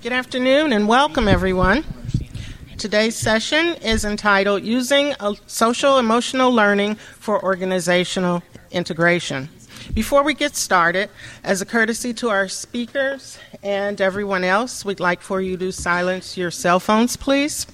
Good afternoon and welcome, everyone. Today's session is entitled Using Social Emotional Learning for Organizational Integration. Before we get started, as a courtesy to our speakers and everyone else, we'd like for you to silence your cell phones, please.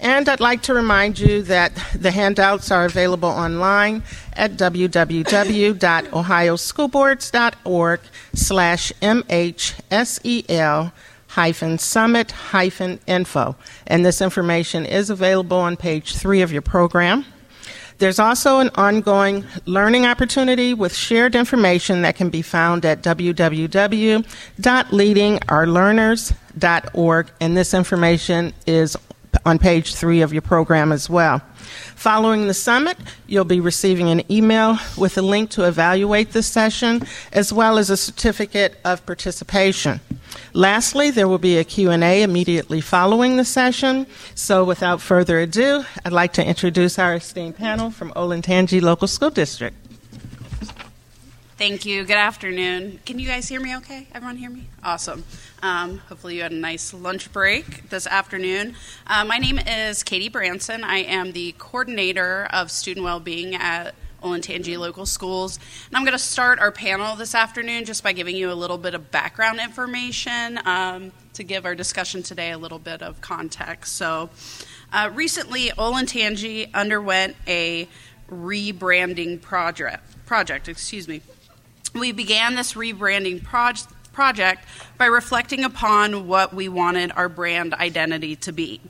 And I'd like to remind you that the handouts are available online at www.ohioschooldboards.org/MHSEL-summit-info. And this information is available on page 3 of your program. There's also an ongoing learning opportunity with shared information that can be found at www.leadingourlearners.org, and this information is on page 3 of your program as well. Following the summit, you'll be receiving an email with a link to evaluate this session, as well as a certificate of participation. Lastly, there will be a Q&A immediately following the session. So without further ado, I'd like to introduce our esteemed panel from Olentangy Local School District. Thank you. Good afternoon. Can you guys hear me okay? Everyone hear me? Awesome. Hopefully you had a nice lunch break this afternoon. My name is Katie Branson. I am the coordinator of student well-being at Olentangy Local Schools. And I'm going to start our panel this afternoon just by giving you a little bit of background information to give our discussion today a little bit of context. So recently, Olentangy underwent a rebranding project. We began this rebranding project by reflecting upon what we wanted our brand identity to be.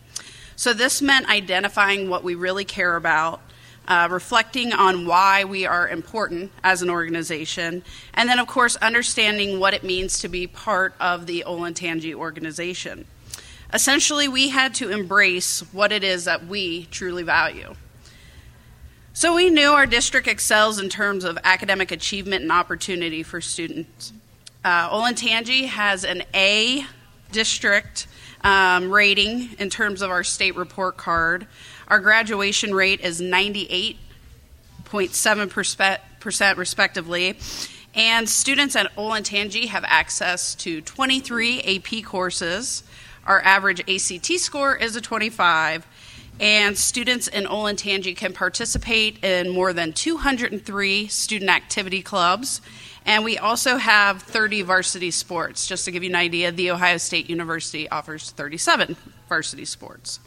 So this meant identifying what we really care about, reflecting on why we are important as an organization, and then, of course, understanding what it means to be part of the Olentangy organization. Essentially, we had to embrace what it is that we truly value. So we knew our district excels in terms of academic achievement and opportunity for students. Olentangy has an A district rating in terms of our state report card. Our graduation rate is 98.7% respectively, and students at Olentangy have access to 23 AP courses. Our average ACT score is a 25, and students in Olentangy can participate in more than 203 student activity clubs, and we also have 30 varsity sports. Just to give you an idea, the Ohio State University offers 37 varsity sports.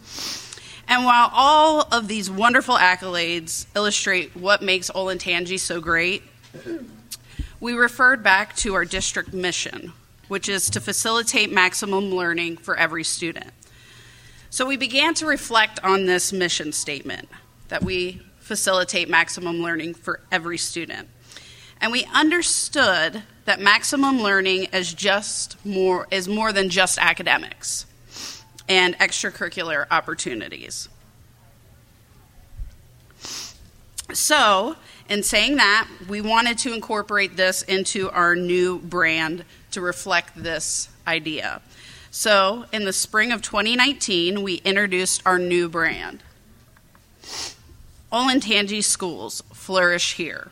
And while all of these wonderful accolades illustrate what makes Olentangy so great, we referred back to our district mission, which is to facilitate maximum learning for every student. So we began to reflect on this mission statement, that we facilitate maximum learning for every student. And we understood that maximum learning is more than just academics and extracurricular opportunities. So, in saying that, we wanted to incorporate this into our new brand to reflect this idea. So, in the spring of 2019, we introduced our new brand, Olentangy Schools Flourish Here.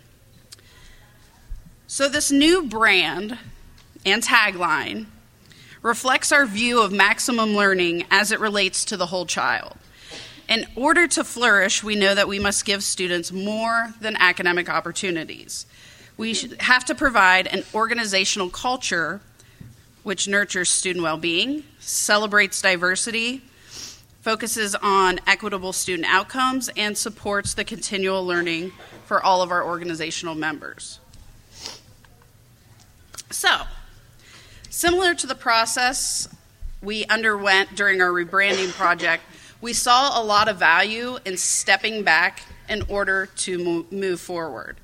So this new brand and tagline reflects our view of maximum learning as it relates to the whole child. In order to flourish, we know that we must give students more than academic opportunities. We have to provide an organizational culture which nurtures student well-being, celebrates diversity, focuses on equitable student outcomes, and supports the continual learning for all of our organizational members. So, similar to the process we underwent during our rebranding project, we saw a lot of value in stepping back in order to move forward.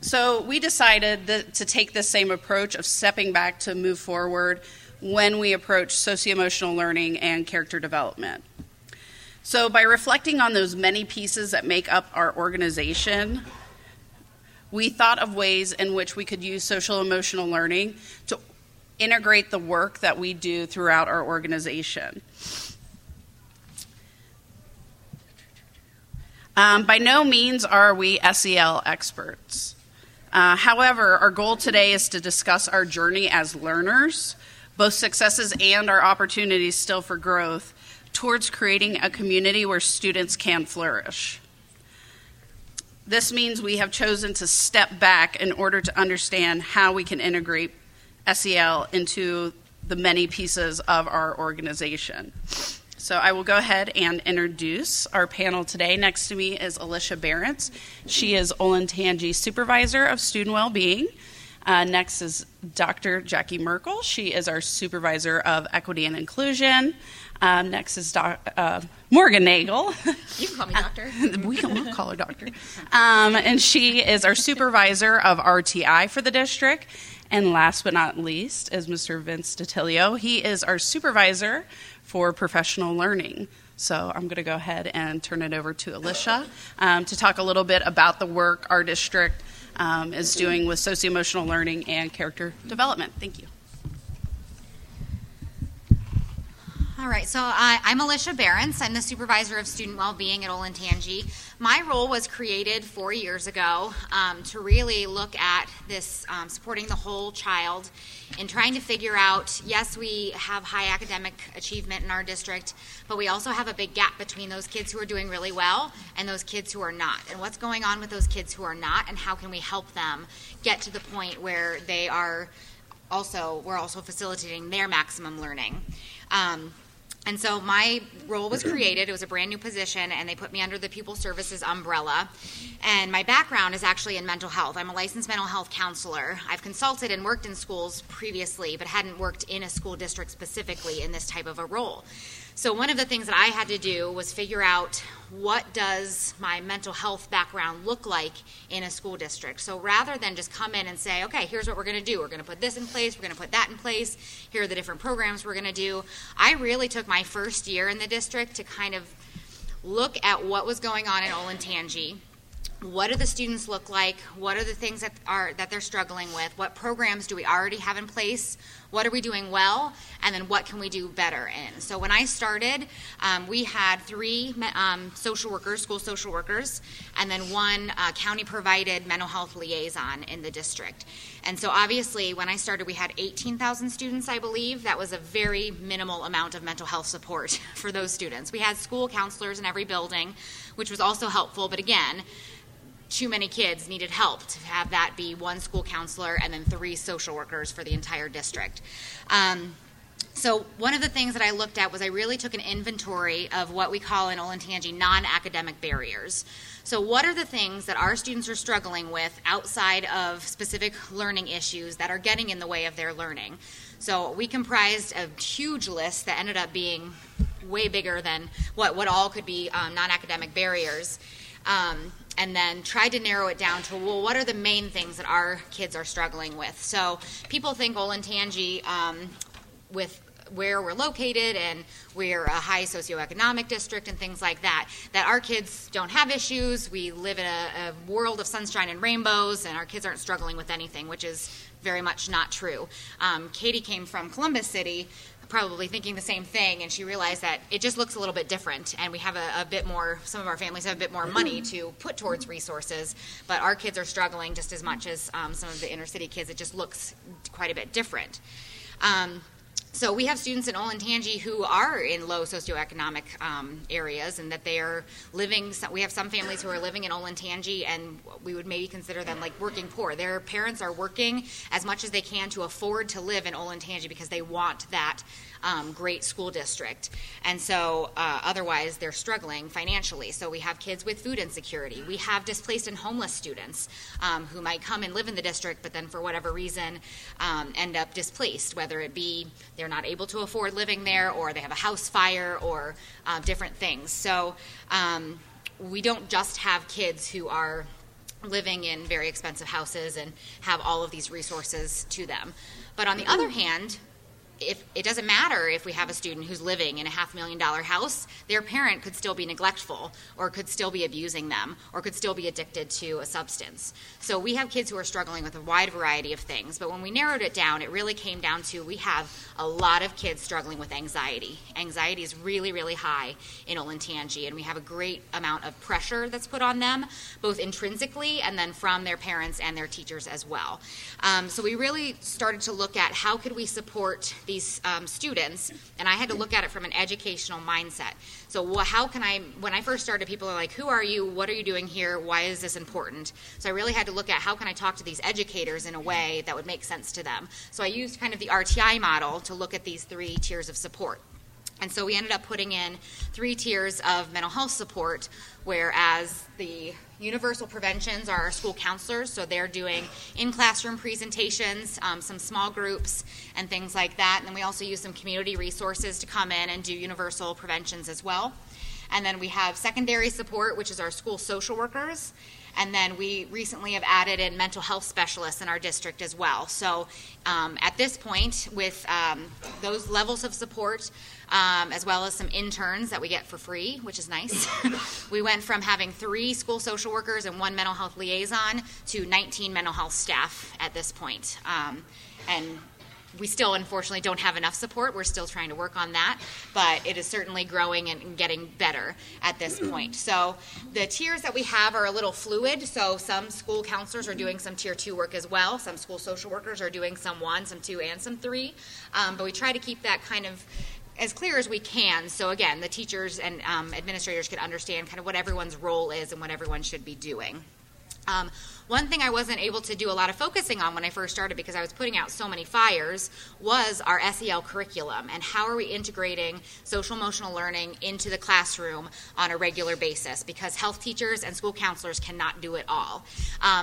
So we decided to take the same approach of stepping back to move forward when we approach socio-emotional learning and character development. So by reflecting on those many pieces that make up our organization, we thought of ways in which we could use social-emotional learning to integrate the work that we do throughout our organization. By no means are we SEL experts. However, our goal today is to discuss our journey as learners, both successes and our opportunities still for growth towards creating a community where students can flourish. This means we have chosen to step back in order to understand how we can integrate SEL into the many pieces of our organization. So I will go ahead and introduce our panel today. Next to me is Alicia Behrens. She is Olentangy Supervisor of Student Well-being. Next is Dr. Jackie Merkel. She is our Supervisor of Equity and Inclusion. Next is Morgan Nagel. You can call me doctor. We can all call her doctor. And she is our Supervisor of RTI for the district. And last but not least is Mr. Vince D'Attilio. He is our Supervisor for Professional Learning. So I'm going to go ahead and turn it over to Alicia to talk a little bit about the work our district is doing with socio-emotional learning and character development. Thank you. All right, so I'm Alicia Behrens. I'm the Supervisor of Student Wellbeing at Olentangy. My role was created 4 years ago to really look at this supporting the whole child and trying to figure out, yes, we have high academic achievement in our district, but we also have a big gap between those kids who are doing really well and those kids who are not, and what's going on with those kids who are not, and how can we help them get to the point where they are also, we're also facilitating their maximum learning. And so my role was created. It was a brand new position, and they put me under the pupil services umbrella. And my background is actually in mental health. I'm a licensed mental health counselor. I've consulted and worked in schools previously, but hadn't worked in a school district specifically in this type of a role. So one of the things that I had to do was figure out, what does my mental health background look like in a school district? So rather than just come in and say, okay, here's what we're going to do. We're going to put this in place. We're going to put that in place. Here are the different programs we're going to do. I really took my first year in the district to kind of look at what was going on in Olentangy. What do the students look like? What are the things that they're struggling with? What programs do we already have in place? What are we doing well? And then what can we do better in? So when I started, we had three social workers, school social workers, and then one county-provided mental health liaison in the district. And so obviously when I started, we had 18,000 students, I believe. That was a very minimal amount of mental health support for those students. We had school counselors in every building, which was also helpful, but again, too many kids needed help to have that be one school counselor and then three social workers for the entire district. So one of the things that I looked at was I really took an inventory of what we call in Olentangy non-academic barriers. So what are the things that our students are struggling with outside of specific learning issues that are getting in the way of their learning? So we comprised a huge list that ended up being way bigger than what all could be non-academic barriers. And then tried to narrow it down to, well, what are the main things that our kids are struggling with? So people think Olentangy, with where we're located and we're a high socioeconomic district and things like that, that our kids don't have issues. We live in a world of sunshine and rainbows, and our kids aren't struggling with anything, which is very much not true. Katie came from Columbus City, probably thinking the same thing, and she realized that it just looks a little bit different, and we have a bit more, some of our families have a bit more money to put towards resources, but our kids are struggling just as much as some of the inner city kids. It just looks quite a bit different. So we have students in Olentangy who are in low socioeconomic areas, and that they are living, we have some families who are living in Olentangy, and we would maybe consider them like working poor. Their parents are working as much as they can to afford to live in Olentangy because they want that great school district. And so otherwise they're struggling financially. So we have kids with food insecurity. We have displaced and homeless students who might come and live in the district, but then for whatever reason end up displaced, whether it be they're not able to afford living there, or they have a house fire, or different things. So we don't just have kids who are living in very expensive houses and have all of these resources to them. But on the other hand, if it doesn't matter if we have a student who's living in a $500,000 house, their parent could still be neglectful, or could still be abusing them, or could still be addicted to a substance. So we have kids who are struggling with a wide variety of things, but when we narrowed it down, it really came down to we have a lot of kids struggling with anxiety. Anxiety is really, really high in Olentangy, and we have a great amount of pressure that's put on them, both intrinsically and then from their parents and their teachers as well. So we really started to look at how could we support these students, and I had to look at it from an educational mindset. So how can I, when I first started, people are like, who are you, what are you doing here, why is this important? So I really had to look at how can I talk to these educators in a way that would make sense to them. So I used kind of the RTI model to look at these three tiers of support. And so we ended up putting in three tiers of mental health support, whereas the universal preventions are our school counselors, so they're doing in-classroom presentations, some small groups, and things like that. And then we also use some community resources to come in and do universal preventions as well. And then we have secondary support, which is our school social workers. And then we recently have added in mental health specialists in our district as well. So at this point, with those levels of support, as well as some interns that we get for free, which is nice, we went from having 3 school social workers and 1 mental health liaison to 19 mental health staff at this point. And we still, unfortunately, don't have enough support. We're still trying to work on that, but it is certainly growing and getting better at this point. So the tiers that we have are a little fluid, so some school counselors are doing some tier 2 work as well. Some school social workers are doing some 1, some 2, and some 3, but we try to keep that kind of as clear as we can. So again, the teachers and administrators can understand kind of what everyone's role is and what everyone should be doing. One thing I wasn't able to do a lot of focusing on when I first started, because I was putting out so many fires, was our SEL curriculum and how are we integrating social emotional learning into the classroom on a regular basis, because health teachers and school counselors cannot do it all.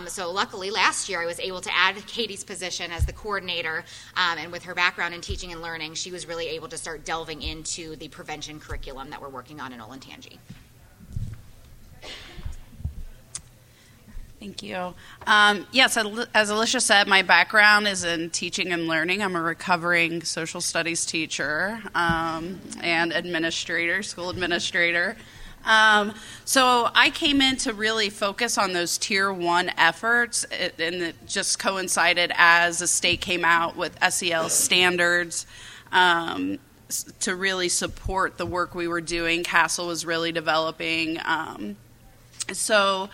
So luckily last year I was able to add Katie's position as the coordinator, and with her background in teaching and learning, she was really able to start delving into the prevention curriculum that we're working on in Olentangy. Thank you. Yes, as Alicia said, my background is in teaching and learning. I'm a recovering social studies teacher and administrator, school administrator. So I came in to really focus on those tier 1 efforts, and it just coincided as the state came out with SEL standards to really support the work we were doing. CASEL was really developing. So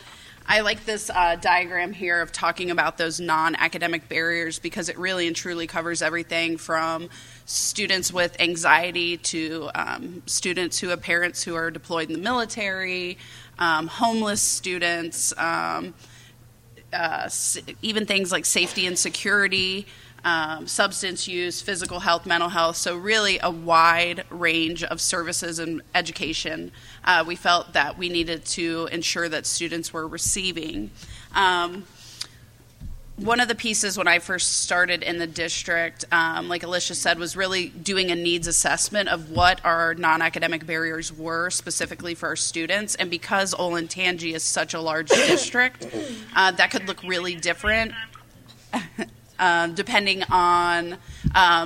I like this diagram here of talking about those non-academic barriers, because it really and truly covers everything from students with anxiety to students who have parents who are deployed in the military, homeless students, even things like safety and security, substance use, physical health, mental health, so really a wide range of services and education. We felt that we needed to ensure that students were receiving. One of the pieces when I first started in the district, like Alicia said, was really doing a needs assessment of what our non-academic barriers were specifically for our students, and because Olentangy is such a large district, that could look really different. Depending on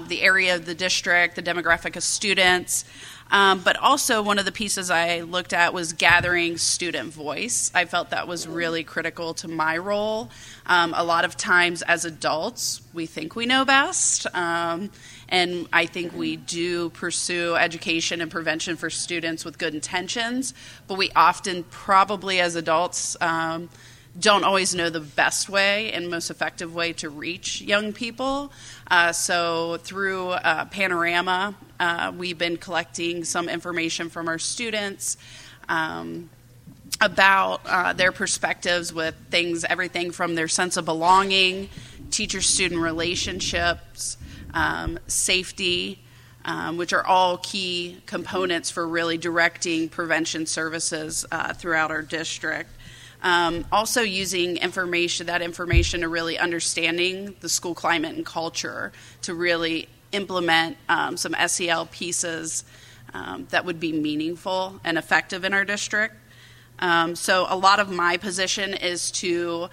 the area of the district, the demographic of students. But also one of the pieces I looked at was gathering student voice. I felt that was really critical to my role. A lot of times as adults, we think we know best. And I think we do pursue education and prevention for students with good intentions, but we often probably as adults don't always know the best way and most effective way to reach young people. So through Panorama, we've been collecting some information from our students about their perspectives with things, everything from their sense of belonging, teacher-student relationships, safety, which are all key components for really directing prevention services throughout our district. Also using information to really understanding the school climate and culture to really implement some SEL pieces that would be meaningful and effective in our district. So a lot of my position is to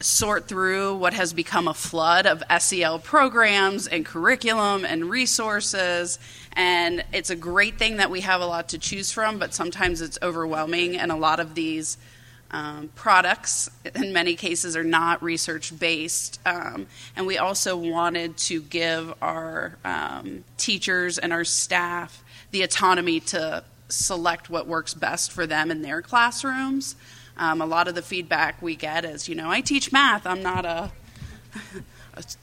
sort through what has become a flood of SEL programs and curriculum and resources, and it's a great thing that we have a lot to choose from, but sometimes it's overwhelming, and a lot of these products in many cases are not research based, and we also wanted to give our teachers and our staff the autonomy to select what works best for them in their classrooms. A lot of the feedback we get is, you know, I teach math, I'm not a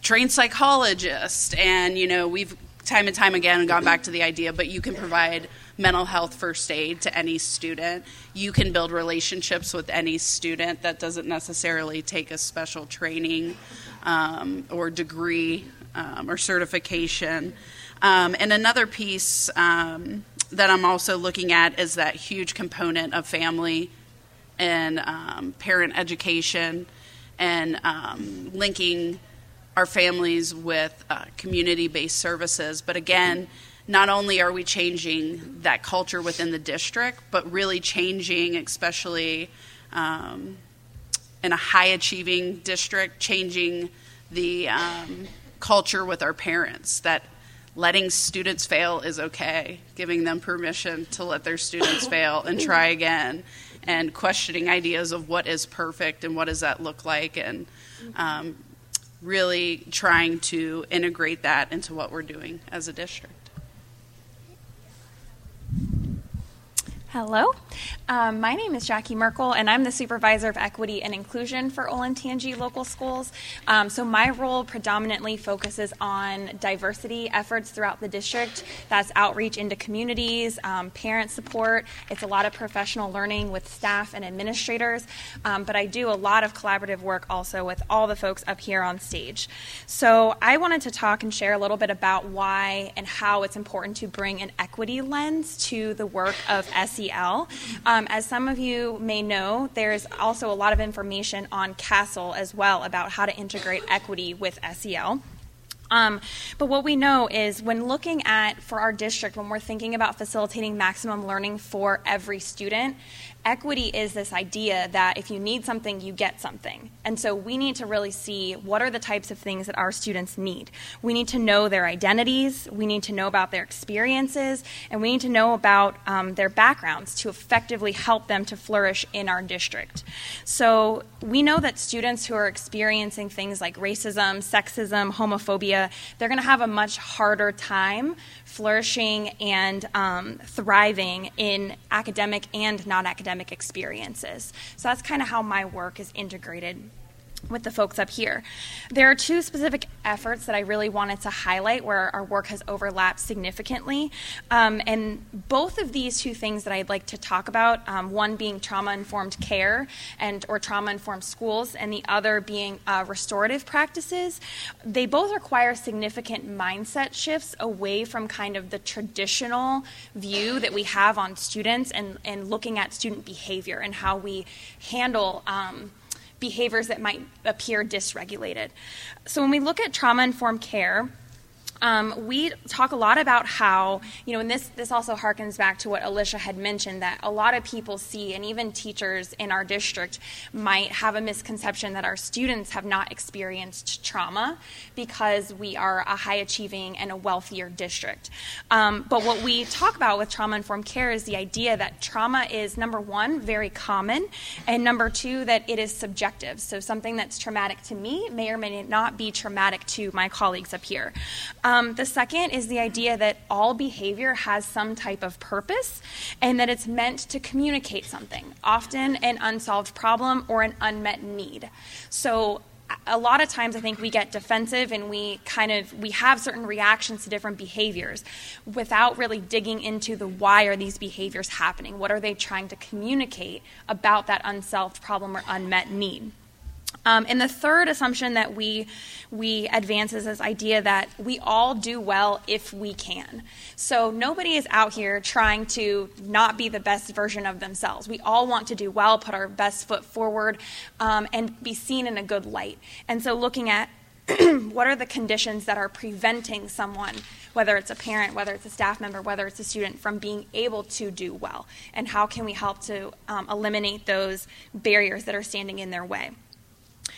trained psychologist, and you know, we've time and time again and gone back to the idea, but you can provide mental health first aid to any student. You can build relationships with any student. That doesn't necessarily take a special training or degree or certification. And another piece that I'm also looking at is that huge component of family and parent education and linking our families with community-based services. But again, not only are we changing that culture within the district, but really changing, especially in a high-achieving district, changing the culture with our parents, that letting students fail is okay, giving them permission to let their students fail and try again, and questioning ideas of what is perfect and what does that look like, and really trying to integrate that into what we're doing as a district. Hello, my name is Jackie Merkel, and I'm the Supervisor of Equity and Inclusion for Olentangy Local Schools. So my role predominantly focuses on diversity efforts throughout the district. That's outreach into communities, parent support. It's a lot of professional learning with staff and administrators, but I do a lot of collaborative work also with all the folks up here on stage. So I wanted to talk and share a little bit about why and how it's important to bring an equity lens to the work of SEL. As some of you may know, there's also a lot of information on CASEL as well about how to integrate equity with SEL. But what we know is when looking at, for our district, when we're thinking about facilitating maximum learning for every student, equity is this idea that if you need something, you get something. And so we need to really see what are the types of things that our students need. We need to know their identities, we need to know about their experiences, and we need to know about their backgrounds to effectively help them to flourish in our district. So we know that students who are experiencing things like racism, sexism, homophobia, they're going to have a much harder time flourishing and thriving in academic and non-academic experiences. So that's kind of how my work is integrated with the folks up here. There are two specific efforts that I really wanted to highlight where our work has overlapped significantly. And both of these two things that I'd like to talk about, one being trauma-informed care and or trauma-informed schools, and the other being restorative practices, they both require significant mindset shifts away from kind of the traditional view that we have on students and looking at student behavior and how we handle behaviors that might appear dysregulated. So when we look at trauma-informed care, we talk a lot about how, you know, and this also harkens back to what Alicia had mentioned, that a lot of people see, and even teachers in our district might have a misconception that our students have not experienced trauma because we are a high-achieving and a wealthier district. But what we talk about with trauma-informed care is the idea that trauma is, number one, very common, and number two, that it is subjective. So something that's traumatic to me may or may not be traumatic to my colleagues up here. The second is the idea that all behavior has some type of purpose and that it's meant to communicate something, often an unsolved problem or an unmet need. So a lot of times I think we get defensive and we have certain reactions to different behaviors without really digging into the why are these behaviors happening? What are they trying to communicate about that unsolved problem or unmet need? And the third assumption that we advance is this idea that we all do well if we can. So nobody is out here trying to not be the best version of themselves. We all want to do well, put our best foot forward, and be seen in a good light. And so looking at what are the conditions that are preventing someone, whether it's a parent, whether it's a staff member, whether it's a student, from being able to do well, and how can we help to eliminate those barriers that are standing in their way.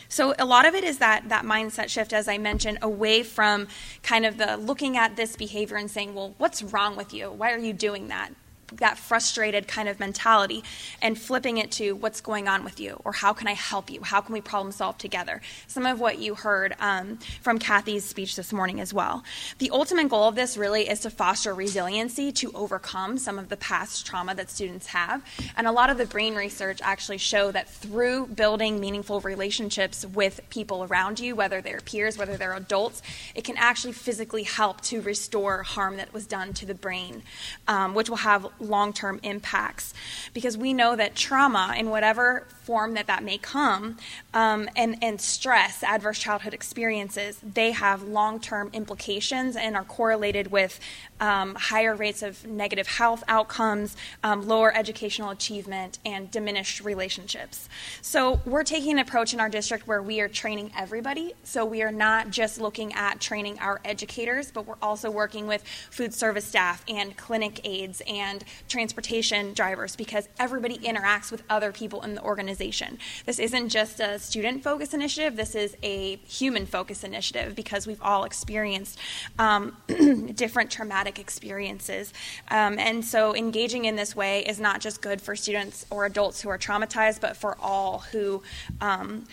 So a lot of it is that mindset shift, as I mentioned, away from kind of the looking at this behavior and saying, well, what's wrong with you? Why are you doing that? that frustrated kind of mentality and flipping it to what's going on with you, or how can I help you? How can we problem solve together? Some of what you heard from Kathy's speech this morning as well. The ultimate goal of this really is to foster resiliency to overcome some of the past trauma that students have. And a lot of the brain research actually show that through building meaningful relationships with people around you, whether they're peers, whether they're adults, it can actually physically help to restore harm that was done to the brain, which will have long-term impacts, because we know that trauma, in whatever form that may come, and stress, adverse childhood experiences, they have long-term implications and are correlated with higher rates of negative health outcomes, lower educational achievement, and diminished relationships. So we're taking an approach in our district where we are training everybody. So we are not just looking at training our educators, but we're also working with food service staff and clinic aides and transportation drivers, because everybody interacts with other people in the organization. This isn't just a student-focused initiative. This is a human-focused initiative, because we've all experienced different traumatic experiences. And so engaging in this way is not just good for students or adults who are traumatized, but for all who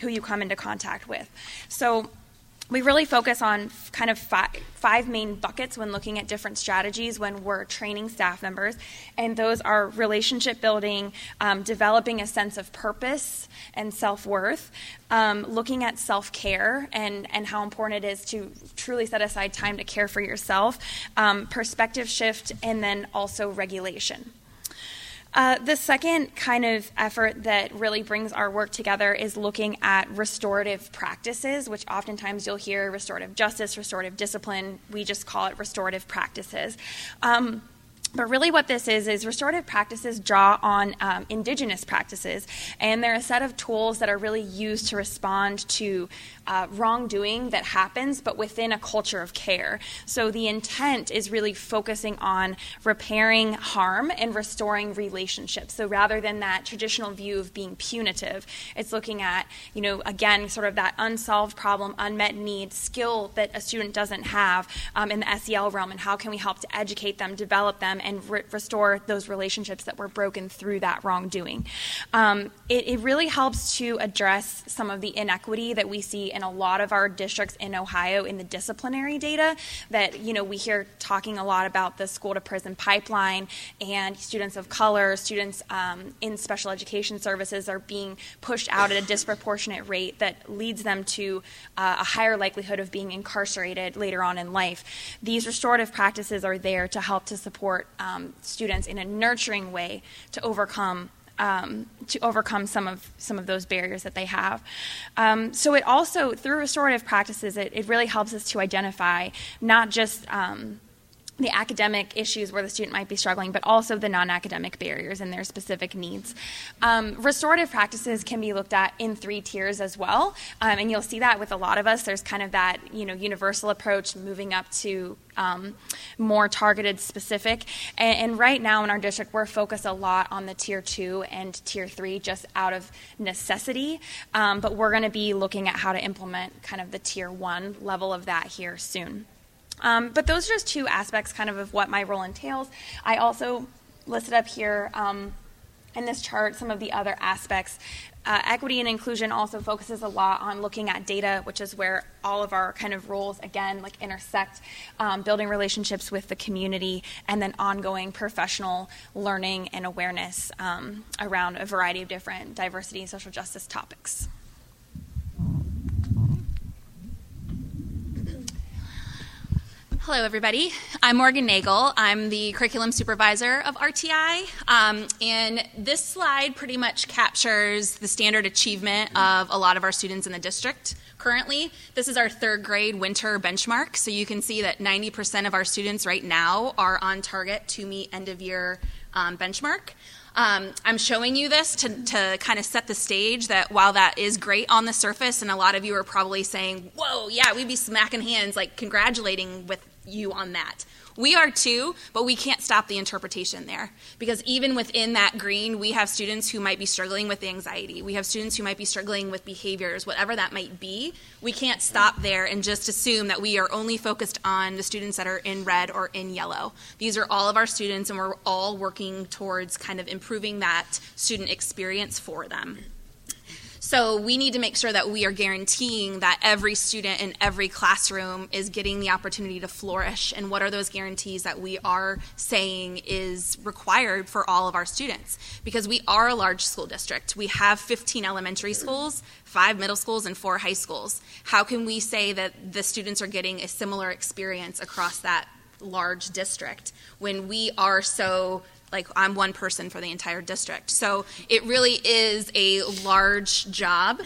you come into contact with. So we really focus on kind of five main buckets when looking at different strategies when we're training staff members, and those are relationship building, developing a sense of purpose and self-worth, looking at self-care and how important it is to truly set aside time to care for yourself, perspective shift, and then also regulation. The second kind of effort that really brings our work together is looking at restorative practices, which oftentimes you'll hear restorative justice, restorative discipline. We just call it restorative practices. But really what this is restorative practices draw on indigenous practices, and they're a set of tools that are really used to respond to wrongdoing that happens, but within a culture of care. So the intent is really focusing on repairing harm and restoring relationships. So rather than that traditional view of being punitive, it's looking at, you know, again, sort of that unsolved problem, unmet need, skill that a student doesn't have in the SEL realm, and how can we help to educate them, develop them, and restore those relationships that were broken through that wrongdoing. It really helps to address some of the inequity that we see in a lot of our districts in Ohio in the disciplinary data that, you know, we hear talking a lot about the school-to-prison pipeline, and students of color, students in special education services are being pushed out at a disproportionate rate that leads them to a higher likelihood of being incarcerated later on in life. These restorative practices are there to help to support students in a nurturing way to overcome some of those barriers that they have. So it also, through restorative practices, it really helps us to identify not just the academic issues where the student might be struggling, but also the non-academic barriers and their specific needs. Restorative practices can be looked at in 3 tiers as well, and you'll see that with a lot of us. There's kind of that, you know, universal approach moving up to more targeted, specific, and right now in our district we're focused a lot on the tier 2 and tier 3 just out of necessity, but we're going to be looking at how to implement kind of the tier 1 level of that here soon. But those are just 2 aspects kind of what my role entails. I also listed up here in this chart some of the other aspects. Equity and inclusion also focuses a lot on looking at data, which is where all of our kind of roles, again, like intersect, building relationships with the community, and then ongoing professional learning and awareness around a variety of different diversity and social justice topics. Hello, everybody. I'm Morgan Nagel. I'm the curriculum supervisor of RTI, and this slide pretty much captures the standard achievement of a lot of our students in the district currently. This is our 3rd grade winter benchmark, so you can see that 90% of our students right now are on target to meet end-of-year benchmark. I'm showing you this to kind of set the stage that while that is great on the surface, and a lot of you are probably saying, whoa, yeah, we'd be smacking hands, like congratulating with you on that. We are too, but we can't stop the interpretation there, because even within that green, we have students who might be struggling with anxiety. We have students who might be struggling with behaviors, whatever that might be. We can't stop there and just assume that we are only focused on the students that are in red or in yellow. These are all of our students, and we're all working towards kind of improving that student experience for them. So we need to make sure that we are guaranteeing that every student in every classroom is getting the opportunity to flourish. And what are those guarantees that we are saying is required for all of our students? Because we are a large school district. We have 15 elementary schools, 5 middle schools, and 4 high schools. How can we say that the students are getting a similar experience across that large district when we are so... like, I'm one person for the entire district. So it really is a large job,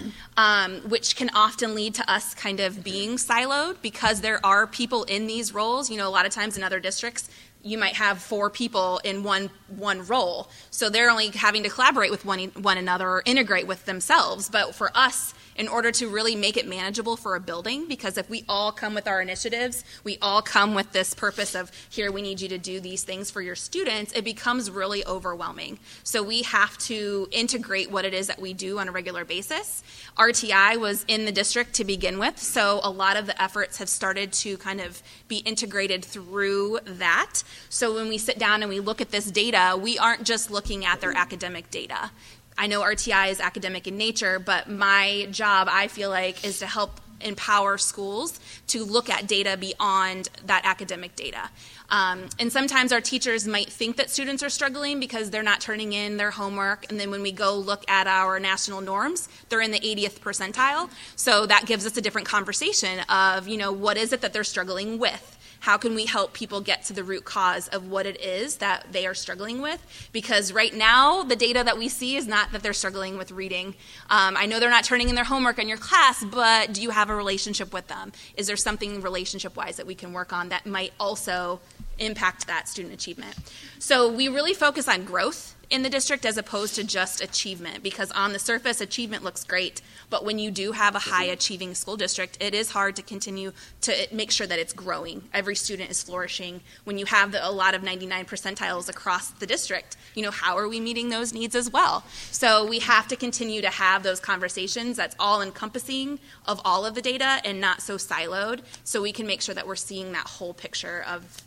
which can often lead to us kind of being siloed, because there are people in these roles. You know, a lot of times in other districts, you might have 4 people in one role. So they're only having to collaborate with one another or integrate with themselves. But for us, in order to really make it manageable for a building, because if we all come with our initiatives, we all come with this purpose of, here, we need you to do these things for your students, it becomes really overwhelming. So we have to integrate what it is that we do on a regular basis. RTI was in the district to begin with, so a lot of the efforts have started to kind of be integrated through that. So when we sit down and we look at this data, we aren't just looking at their academic data. I know RTI is academic in nature, but my job, I feel like, is to help empower schools to look at data beyond that academic data. And sometimes our teachers might think that students are struggling because they're not turning in their homework, and then when we go look at our national norms, they're in the 80th percentile. So that gives us a different conversation of, you know, what is it that they're struggling with? How can we help people get to the root cause of what it is that they are struggling with? Because right now, the data that we see is not that they're struggling with reading. I know they're not turning in their homework in your class, but do you have a relationship with them? Is there something relationship-wise that we can work on that might also impact that student achievement? So we really focus on growth in the district as opposed to just achievement, because on the surface, achievement looks great, but when you do have a high achieving school district, it is hard to continue to make sure that it's growing. Every student is flourishing. When you have a lot of 99 percentiles across the district, you know, how are we meeting those needs as well? So we have to continue to have those conversations that's all encompassing of all of the data and not so siloed, so we can make sure that we're seeing that whole picture of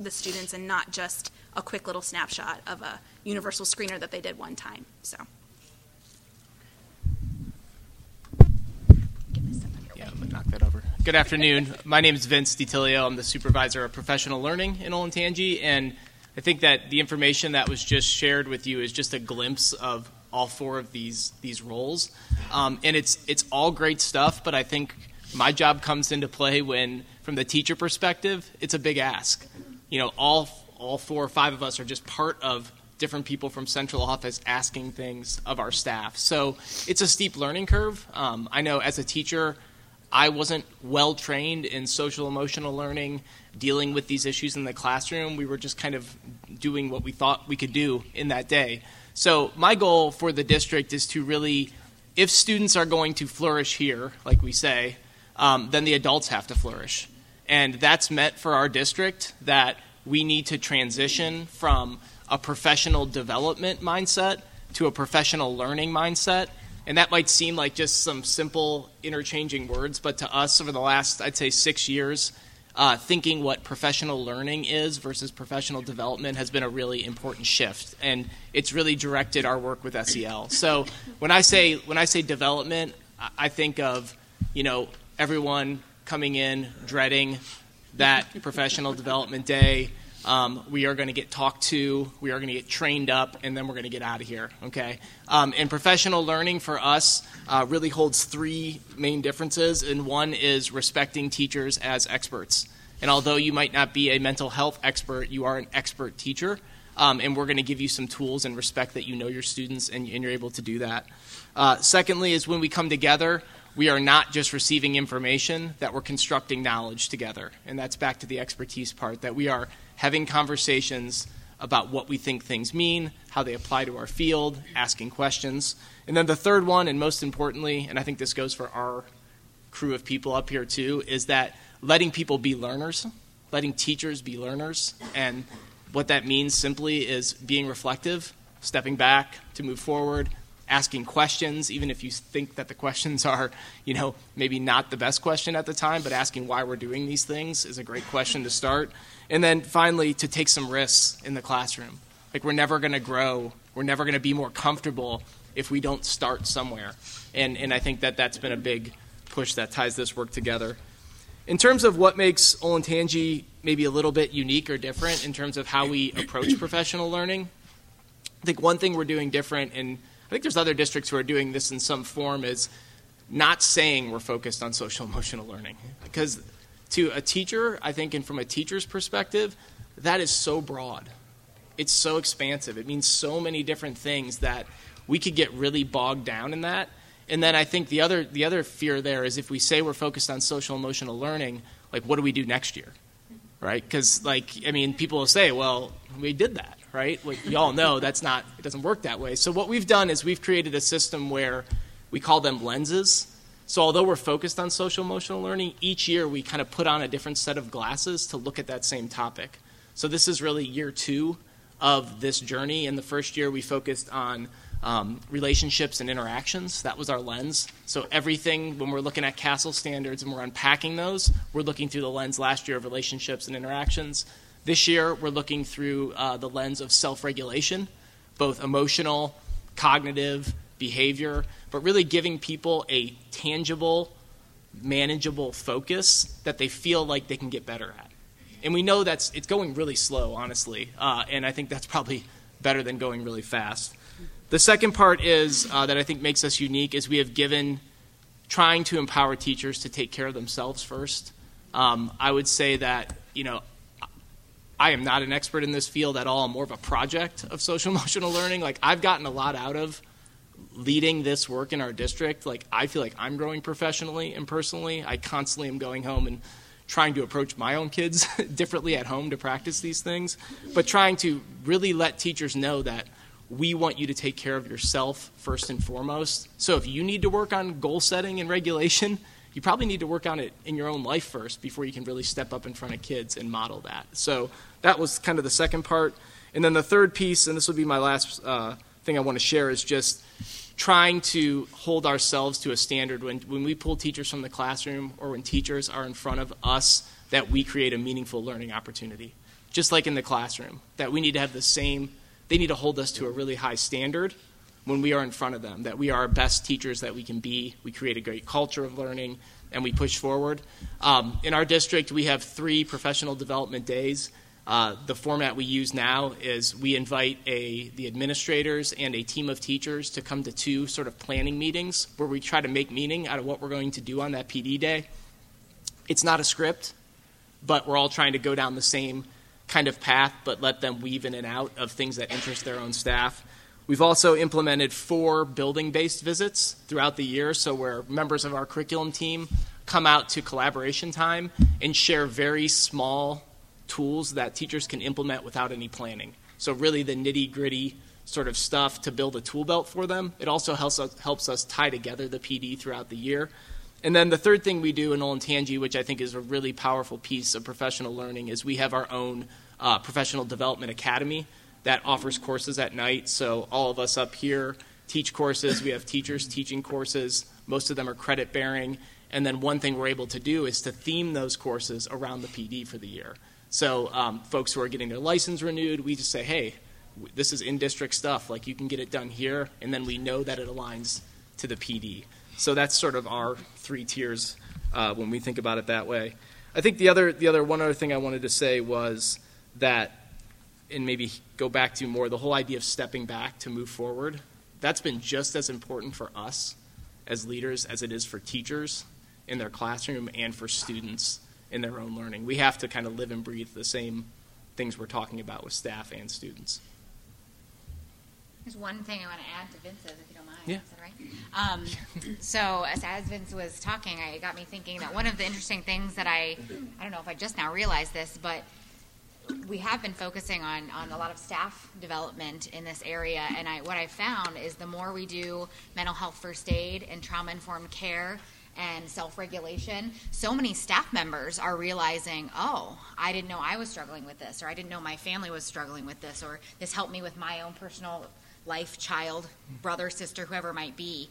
the students and not just a quick little snapshot of a universal screener that they did one time. So, yeah, I'm gonna knock that over. Good afternoon. My name is Vince D'Attilio. I'm the supervisor of professional learning in Olentangy, and I think that the information that was just shared with you is just a glimpse of all 4 of these roles, and it's all great stuff. But I think my job comes into play when, from the teacher perspective, it's a big ask. You know, all 4 or 5 of us are just part of different people from central office asking things of our staff. So it's a steep learning curve. I know as a teacher, I wasn't well trained in social emotional learning, dealing with these issues in the classroom. We were just kind of doing what we thought we could do in that day. So my goal for the district is to really, if students are going to flourish here, like we say, then the adults have to flourish. And that's meant for our district that we need to transition from a professional development mindset to a professional learning mindset. And that might seem like just some simple interchanging words, but to us over the last, I'd say, 6 years, thinking what professional learning is versus professional development has been a really important shift. And it's really directed our work with SEL. So when I say development, I think of, you know, everyone coming in dreading that professional development day. We are going to get talked to, we are going to get trained up, and then we're going to get out of here, okay? And professional learning for us really holds 3 main differences, and one is respecting teachers as experts. And although you might not be a mental health expert, you are an expert teacher, and we're going to give you some tools and respect that you know your students and you're able to do that. Secondly is when we come together, we are not just receiving information, that we're constructing knowledge together. And that's back to the expertise part, that we are having conversations about what we think things mean, how they apply to our field, asking questions. And then the third one, and most importantly, and I think this goes for our crew of people up here too, is that letting people be learners, letting teachers be learners. And what that means simply is being reflective, stepping back to move forward, asking questions, even if you think that the questions are, you know, maybe not the best question at the time, but asking why we're doing these things is a great question to start. And then finally, to take some risks in the classroom. Like, we're never going to grow. We're never going to be more comfortable if we don't start somewhere. And I think that that's been a big push that ties this work together. In terms of what makes Olentangy maybe a little bit unique or different in terms of how we approach professional learning, I think one thing we're doing different, and I think there's other districts who are doing this in some form, is not saying we're focused on social emotional learning. Because to a teacher, I think, and from a teacher's perspective, that is so broad. It's so expansive. It means so many different things that we could get really bogged down in that. And then I think the other fear there is if we say we're focused on social emotional learning, like, what do we do next year, right? Because, like, I mean, people will say, well, we did that, right? Like, we all know that's not, it doesn't work that way. So what we've done is we've created a system where we call them lenses. So although we're focused on social emotional learning, each year we kind of put on a different set of glasses to look at that same topic. So this is really year two of this journey. In the first year, we focused on relationships and interactions. That was our lens. So everything, when we're looking at CASEL standards and we're unpacking those, we're looking through the lens last year of relationships and interactions. This year, we're looking through the lens of self-regulation, both emotional, cognitive, behavior, but really giving people a tangible, manageable focus that they feel like they can get better at. And we know it's going really slow, honestly, and I think that's probably better than going really fast. The second part is that I think makes us unique is we have given trying to empower teachers to take care of themselves first. I would say that, you know, I am not an expert in this field at all. I'm more of a project of social emotional learning. Like, I've gotten a lot out of leading this work in our district. Like, I feel like I'm growing professionally and personally. I constantly am going home and trying to approach my own kids differently at home to practice these things, but trying to really let teachers know that we want you to take care of yourself first and foremost. So if you need to work on goal setting and regulation, you probably need to work on it in your own life first before you can really step up in front of kids and model that. So that was kind of the second part. And then the third piece, and this will be my last thing I want to share, is just trying to hold ourselves to a standard when we pull teachers from the classroom or when teachers are in front of us, that we create a meaningful learning opportunity. Just like in the classroom, that we need to have the same. They need to hold us to a really high standard when we are in front of them, that we are our best teachers that we can be. We create a great culture of learning, and we push forward. In our district, we have 3 professional development days. The format we use now is we invite the administrators and a team of teachers to come to 2 sort of planning meetings where we try to make meaning out of what we're going to do on that PD day. It's not a script, but we're all trying to go down the same kind of path, but let them weave in and out of things that interest their own staff. We've also implemented 4 building-based visits throughout the year, so where members of our curriculum team come out to collaboration time and share very small tools that teachers can implement without any planning. So really the nitty-gritty sort of stuff to build a tool belt for them. It also helps us tie together the PD throughout the year. And then the third thing we do in Olentangy, which I think is a really powerful piece of professional learning, is we have our own professional development academy that offers courses at night. So all of us up here teach courses. We have teachers teaching courses. Most of them are credit-bearing. And then one thing we're able to do is to theme those courses around the PD for the year. So folks who are getting their license renewed, we just say, hey, this is in-district stuff. Like, you can get it done here. And then we know that it aligns to the PD. So that's sort of our 3 tiers when we think about it that way. I think the other thing I wanted to say was that, and maybe go back to more the whole idea of stepping back to move forward, that's been just as important for us as leaders as it is for teachers in their classroom and for students in their own learning. We have to kind of live and breathe the same things we're talking about with staff and students. There's one thing I want to add to Vince's, if you don't mind. Yeah. Is that right? So as Vince was talking, it got me thinking that one of the interesting things that I don't know if I just now realized this, but we have been focusing on a lot of staff development in this area. And what I found is the more we do mental health first aid and trauma-informed care and self-regulation, so many staff members are realizing, oh, I didn't know I was struggling with this, or I didn't know my family was struggling with this, or this helped me with my own personal life, child, brother, sister, whoever it might be,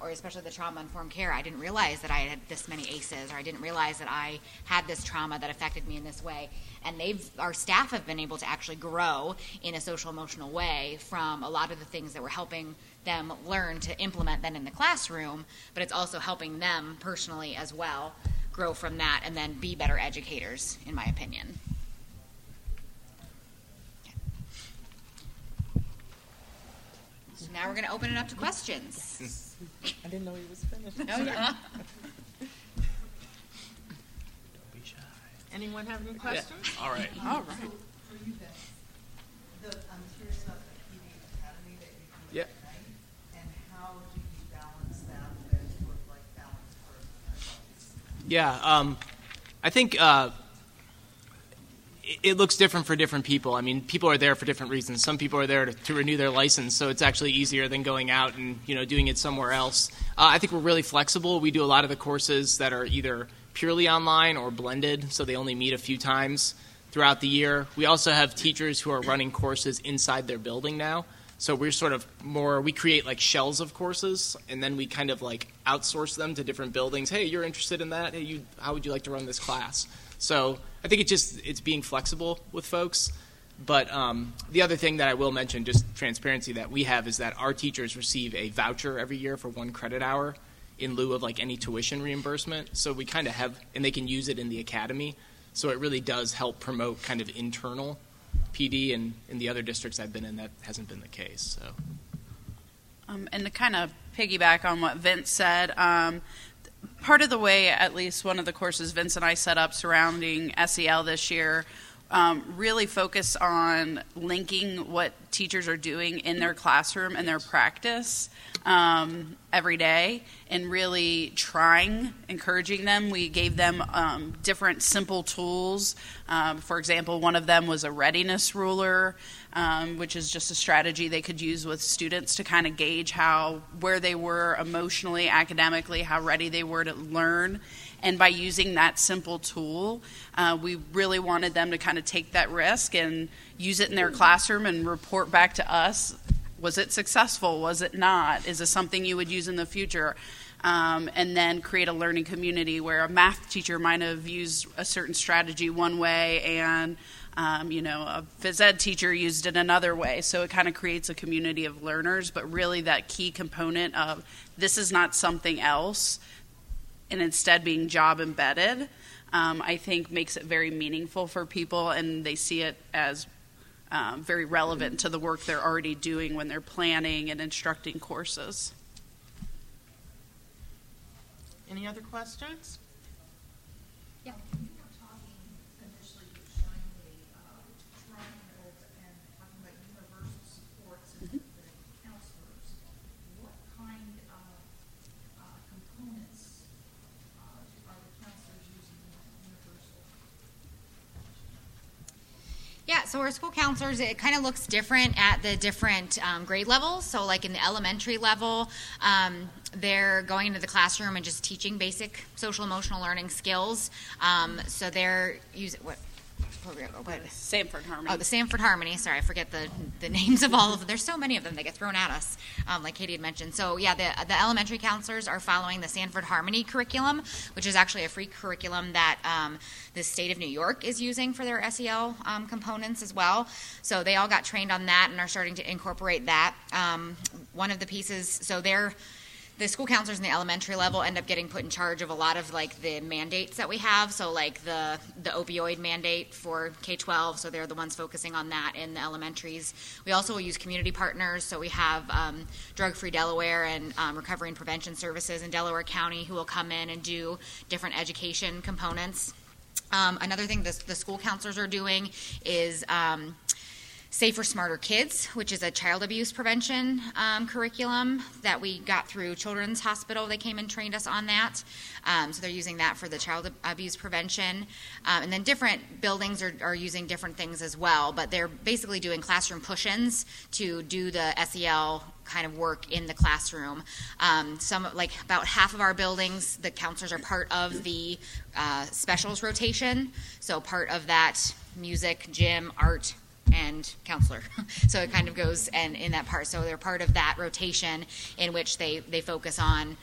or especially the trauma-informed care. I didn't realize that I had this many ACEs, or I didn't realize that I had this trauma that affected me in this way. And our staff have been able to actually grow in a social-emotional way from a lot of the things that were helping them learn to implement then in the classroom, but it's also helping them personally as well grow from that and then be better educators, in my opinion. Now we're going to open it up to questions. Yes. I didn't know he was finished. No, yeah. Don't be shy. Anyone have any questions? Yeah. All right. All right. So for you guys, I'm curious about the PD Academy that you do at night, and how do you balance that with work-life balance for adults? Yeah, I think it looks different for different people. I mean, people are there for different reasons. Some people are there to renew their license, so it's actually easier than going out and, you know, doing it somewhere else. I think we're really flexible. We do a lot of the courses that are either purely online or blended, so they only meet a few times throughout the year. We also have teachers who are running courses inside their building now. So we're sort of more, we create like shells of courses, and then we kind of like outsource them to different buildings. Hey, you're interested in that? Hey, how would you like to run this class? So I think it's being flexible with folks. But the other thing that I will mention, just transparency that we have, is that our teachers receive a voucher every year for 1 credit hour in lieu of like any tuition reimbursement. So we kind of have, and they can use it in the academy. So it really does help promote kind of internal PD, and in the other districts I've been in, that hasn't been the case. So, and to kind of piggyback on what Vince said, part of the way, at least one of the courses Vince and I set up surrounding SEL this year, really focus on linking what teachers are doing in their classroom and their practice every day, and really encouraging them. We gave them different simple tools. For example, one of them was a readiness ruler, which is just a strategy they could use with students to kind of gauge where they were emotionally, academically, how ready they were to learn. And by using that simple tool, we really wanted them to kind of take that risk and use it in their classroom and report back to us. Was it successful? Was it not? Is this something you would use in the future? And then create a learning community where a math teacher might have used a certain strategy one way, and a phys ed teacher used it another way. So it kind of creates a community of learners, but really that key component of this is not something else, and instead being job embedded, I think makes it very meaningful for people, and they see it as very relevant to the work they're already doing when they're planning and instructing courses. Any other questions? Yeah. Yeah, so our school counselors, it kind of looks different at the different grade levels. So like in the elementary level, they're going into the classroom and just teaching basic social emotional learning skills. So they're using Sanford Harmony. Oh, the Sanford Harmony. Sorry, I forget the names of all of them. There's so many of them that get thrown at us, like Katie had mentioned. So, yeah, the elementary counselors are following the Sanford Harmony curriculum, which is actually a free curriculum that the state of New York is using for their SEL components as well. So they all got trained on that and are starting to incorporate that. One of the pieces, so the school counselors in the elementary level end up getting put in charge of a lot of like the mandates that we have. So like the opioid mandate for K-12, so they're the ones focusing on that in the elementaries. We also will use community partners. So we have Drug-Free Delaware and Recovery and Prevention Services in Delaware County who will come in and do different education components. Another thing the school counselors are doing is Safer Smarter Kids, which is a child abuse prevention curriculum that we got through Children's Hospital. They came and trained us on that. So they're using that for the child abuse prevention. And then different buildings are using different things as well, but they're basically doing classroom push-ins to do the SEL kind of work in the classroom. Some, like about half of our buildings, the counselors are part of the specials rotation, so part of that music, gym, art, and counselor. So it kind of goes and in that part. So they're part of that rotation in which they focus on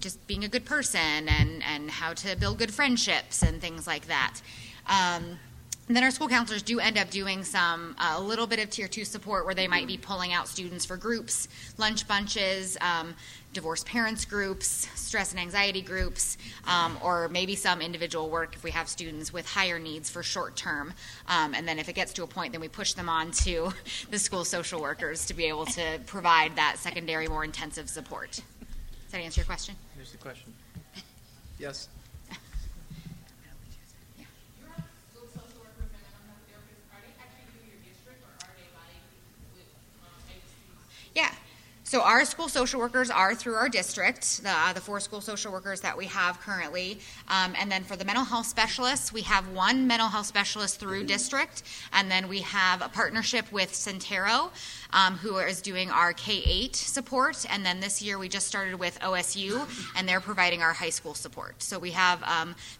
just being a good person and how to build good friendships and things like that. And then our school counselors do end up doing some, a little bit of Tier 2 support where they might be pulling out students for groups, lunch bunches, divorced parents groups, stress and anxiety groups, or maybe some individual work if we have students with higher needs for short term. And then if it gets to a point, then we push them on to the school social workers to be able to provide that secondary, more intensive support. Does that answer your question? Here's the question. Yes. Yeah, so our school social workers are through our district, the four school social workers that we have currently. And then for the mental health specialists, we have one mental health specialist through district. And then we have a partnership with Centero, who is doing our K-8 support. And then this year we just started with OSU, and they're providing our high school support. So we have,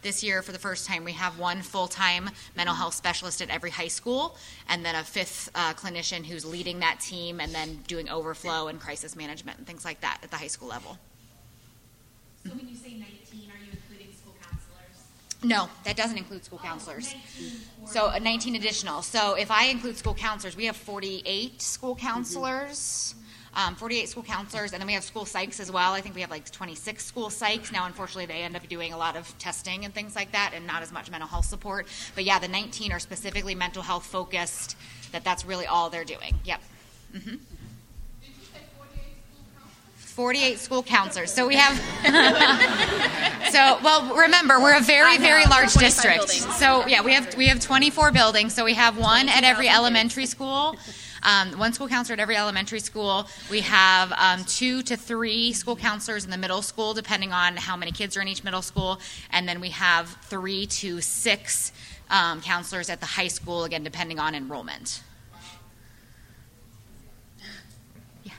this year for the first time, we have one full-time mental health specialist at every high school, and then a fifth clinician who's leading that team and then doing overflow and crisis management and things like that at the high school level. So when you say 19, are you including school counselors? No, that doesn't include school counselors. 19 so 19 additional. So if I include school counselors, we have 48 school counselors. Mm-hmm. 48 school counselors, and then we have school psychs as well. I think we have like 26 school psychs. Now, unfortunately, they end up doing a lot of testing and things like that and not as much mental health support. But, yeah, the 19 are specifically mental health focused, that's really all they're doing. Yep. Mm-hmm. Did you say 48 school counselors? 48 school counselors. So we have – well, remember, we're a very, very large district. Buildings. So, yeah, we have 24 buildings. So we have one at every elementary school. One school counselor at every elementary school. We have 2 to 3 school counselors in the middle school, depending on how many kids are in each middle school. And then we have 3 to 6 counselors at the high school, again, depending on enrollment. Yeah,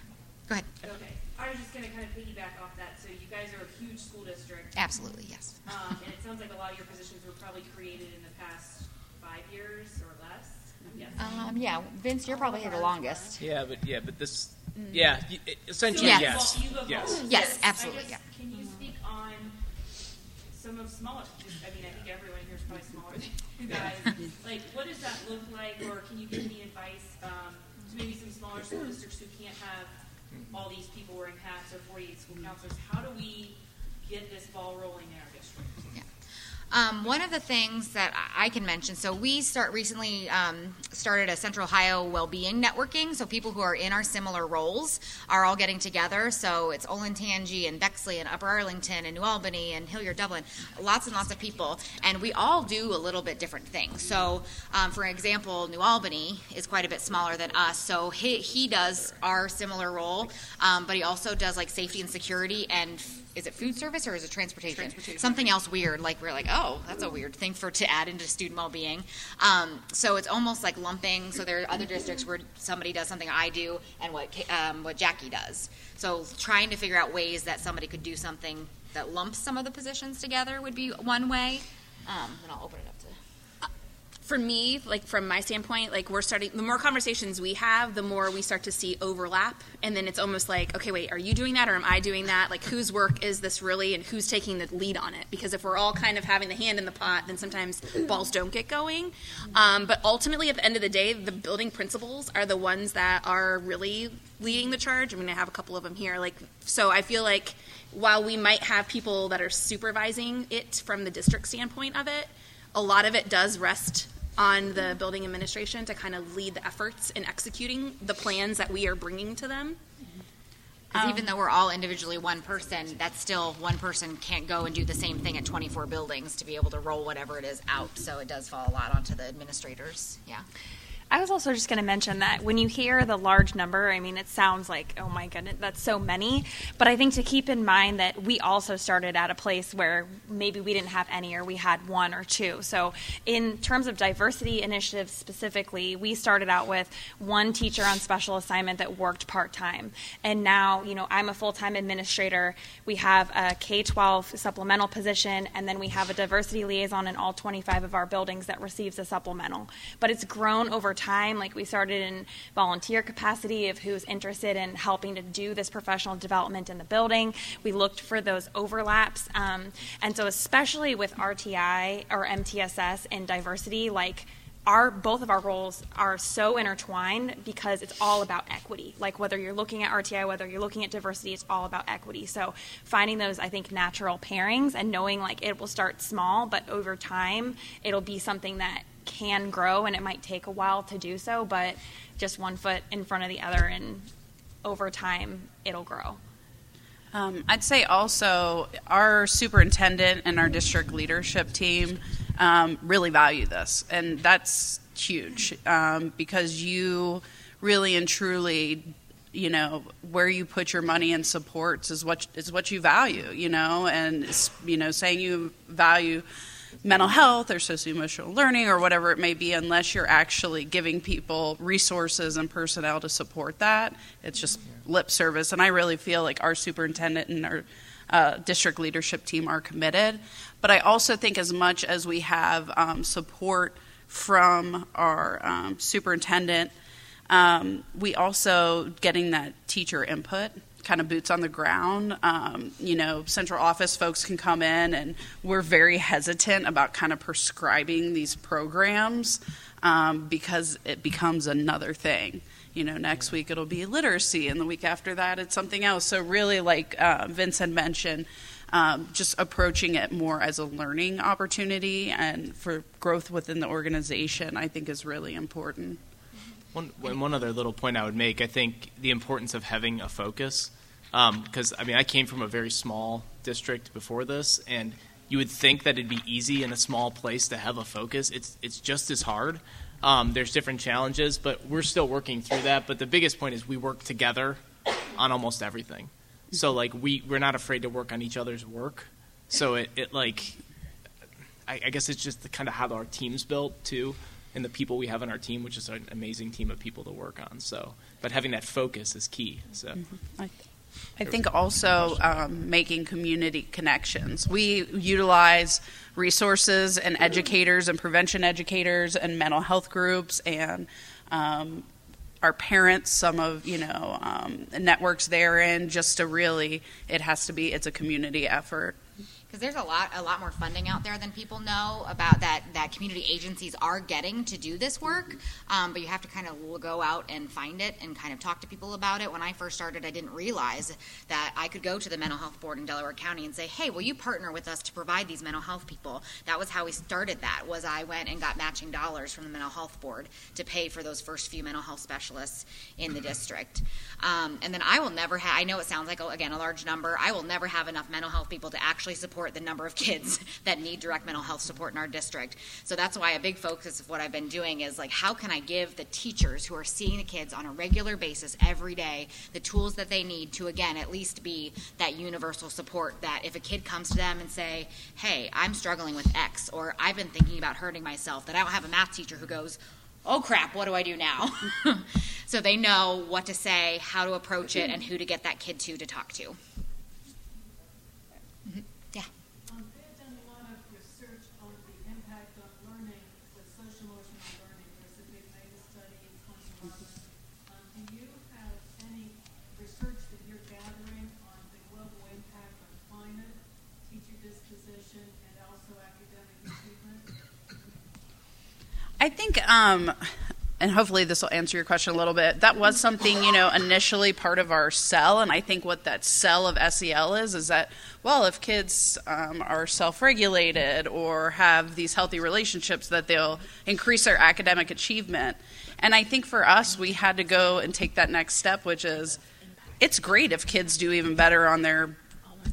go ahead. Okay, I was just going to kind of piggyback off that. So you guys are a huge school district. Absolutely, yes. And it sounds like a lot of your positions were probably created in the past 5 years or less. Yes. Yeah, Vince, you're probably here the longest. Yeah, but this, yeah, essentially, yes. Yes. Yes, absolutely. Guess, yeah. Can you speak on some of smaller, I mean, I think everyone here is probably smaller than you guys. Like, what does that look like, or can you give any advice to maybe some smaller school districts who can't have all these people wearing hats or 48 school counselors? How do we get this ball rolling in our district? Yeah. One of the things that I can mention, so we recently started a Central Ohio Well-being Networking, so people who are in our similar roles are all getting together. So it's Olentangy and Bexley and Upper Arlington and New Albany and Hilliard Dublin, lots and lots of people, and we all do a little bit different things. So, for example, New Albany is quite a bit smaller than us, so he does our similar role, but he also does like safety and security and is it food service or is it transportation? Something else weird, like we're like, oh, that's a weird thing to add into student well-being. So it's almost like lumping. So there are other districts where somebody does something I do and what Jackie does. So trying to figure out ways that somebody could do something that lumps some of the positions together would be one way. And I'll open it up to... For me, like from my standpoint, like we're starting, the more conversations we have, the more we start to see overlap. And then it's almost like, okay, wait, are you doing that or am I doing that? Like whose work is this really and who's taking the lead on it? Because if we're all kind of having the hand in the pot, then sometimes balls don't get going. But ultimately at the end of the day, the building principals are the ones that are really leading the charge. I mean, I have a couple of them here. Like, so I feel like while we might have people that are supervising it from the district standpoint of it, a lot of it does rest on the building administration to kind of lead the efforts in executing the plans that we are bringing to them. Even though we're all individually one person, that's still one person can't go and do the same thing at 24 buildings to be able to roll whatever it is out. So it does fall a lot onto the administrators. Yeah. I was also just going to mention that when you hear the large number, I mean, it sounds like, oh my goodness, that's so many. But I think to keep in mind that we also started at a place where maybe we didn't have any, or we had one or two. So in terms of diversity initiatives specifically, we started out with one teacher on special assignment that worked part-time. And now, you know, I'm a full-time administrator. We have a K-12 supplemental position, and then we have a diversity liaison in all 25 of our buildings that receives a supplemental. But it's grown over time. Like, we started in volunteer capacity of who's interested in helping to do this professional development in the building. We looked for those overlaps, and so especially with RTI or MTSS and diversity, like, both of our roles are so intertwined because it's all about equity. Like, whether you're looking at RTI, whether you're looking at diversity, it's all about equity. So finding those, I think, natural pairings and knowing, like, it will start small, but over time it'll be something that can grow, and it might take a while to do so, but just one foot in front of the other, and over time it'll grow. I'd say also our superintendent and our district leadership team really value this, and that's huge, because you really and truly, you know, where you put your money and supports is what you value, you know, and, you know, saying you value mental health or socioemotional learning or whatever it may be, unless you're actually giving people resources and personnel to support that, it's just lip service. And I really feel like our superintendent and our district leadership team are committed. But I also think, as much as we have support from our superintendent, we also getting that teacher input, kind of boots on the ground. You know, central office folks can come in, and we're very hesitant about kind of prescribing these programs because it becomes another thing. You know, next week it'll be literacy, and the week after that it's something else. So really, like Vince had mentioned, just approaching it more as a learning opportunity and for growth within the organization, I think, is really important. One other little point I would make, I think the importance of having a focus, because I mean, I came from a very small district before this, and you would think that it'd be easy in a small place to have a focus. It's just as hard. There's different challenges, but we're still working through that. But the biggest point is we work together on almost everything. So, like, we're not afraid to work on each other's work. So I guess it's just the kind of how our team's built too, and the people we have on our team, which is an amazing team of people to work on. So, but having that focus is key. So, I think also making community connections. We utilize resources and educators and prevention educators and mental health groups and our parents, some of, you know, networks they're in, just to really, it's a community effort. Because there's a lot more funding out there than people know about that community agencies are getting to do this work, but you have to kind of go out and find it and kind of talk to people about it. When I first started, I didn't realize that I could go to the mental health board in Delaware County and say, hey, will you partner with us to provide these mental health people? That was how we started that, was I went and got matching dollars from the mental health board to pay for those first few mental health specialists in the district. And then I will never have, I know it sounds like, again, a large number, I will never have enough mental health people to actually support the number of kids that need direct mental health support in our district. So that's why a big focus of what I've been doing is, like, how can I give the teachers who are seeing the kids on a regular basis every day the tools that they need to, again, at least be that universal support, that if a kid comes to them and say, hey, I'm struggling with X, or I've been thinking about hurting myself, that I don't have a math teacher who goes, oh crap, what do I do now? So they know what to say, how to approach it, and who to get that kid to talk to. I think, and hopefully this will answer your question a little bit, that was something, you know, initially part of our SEL, and I think what that SEL of SEL is that, well, if kids are self-regulated or have these healthy relationships, that they'll increase their academic achievement. And I think for us, we had to go and take that next step, which is, it's great if kids do even better on their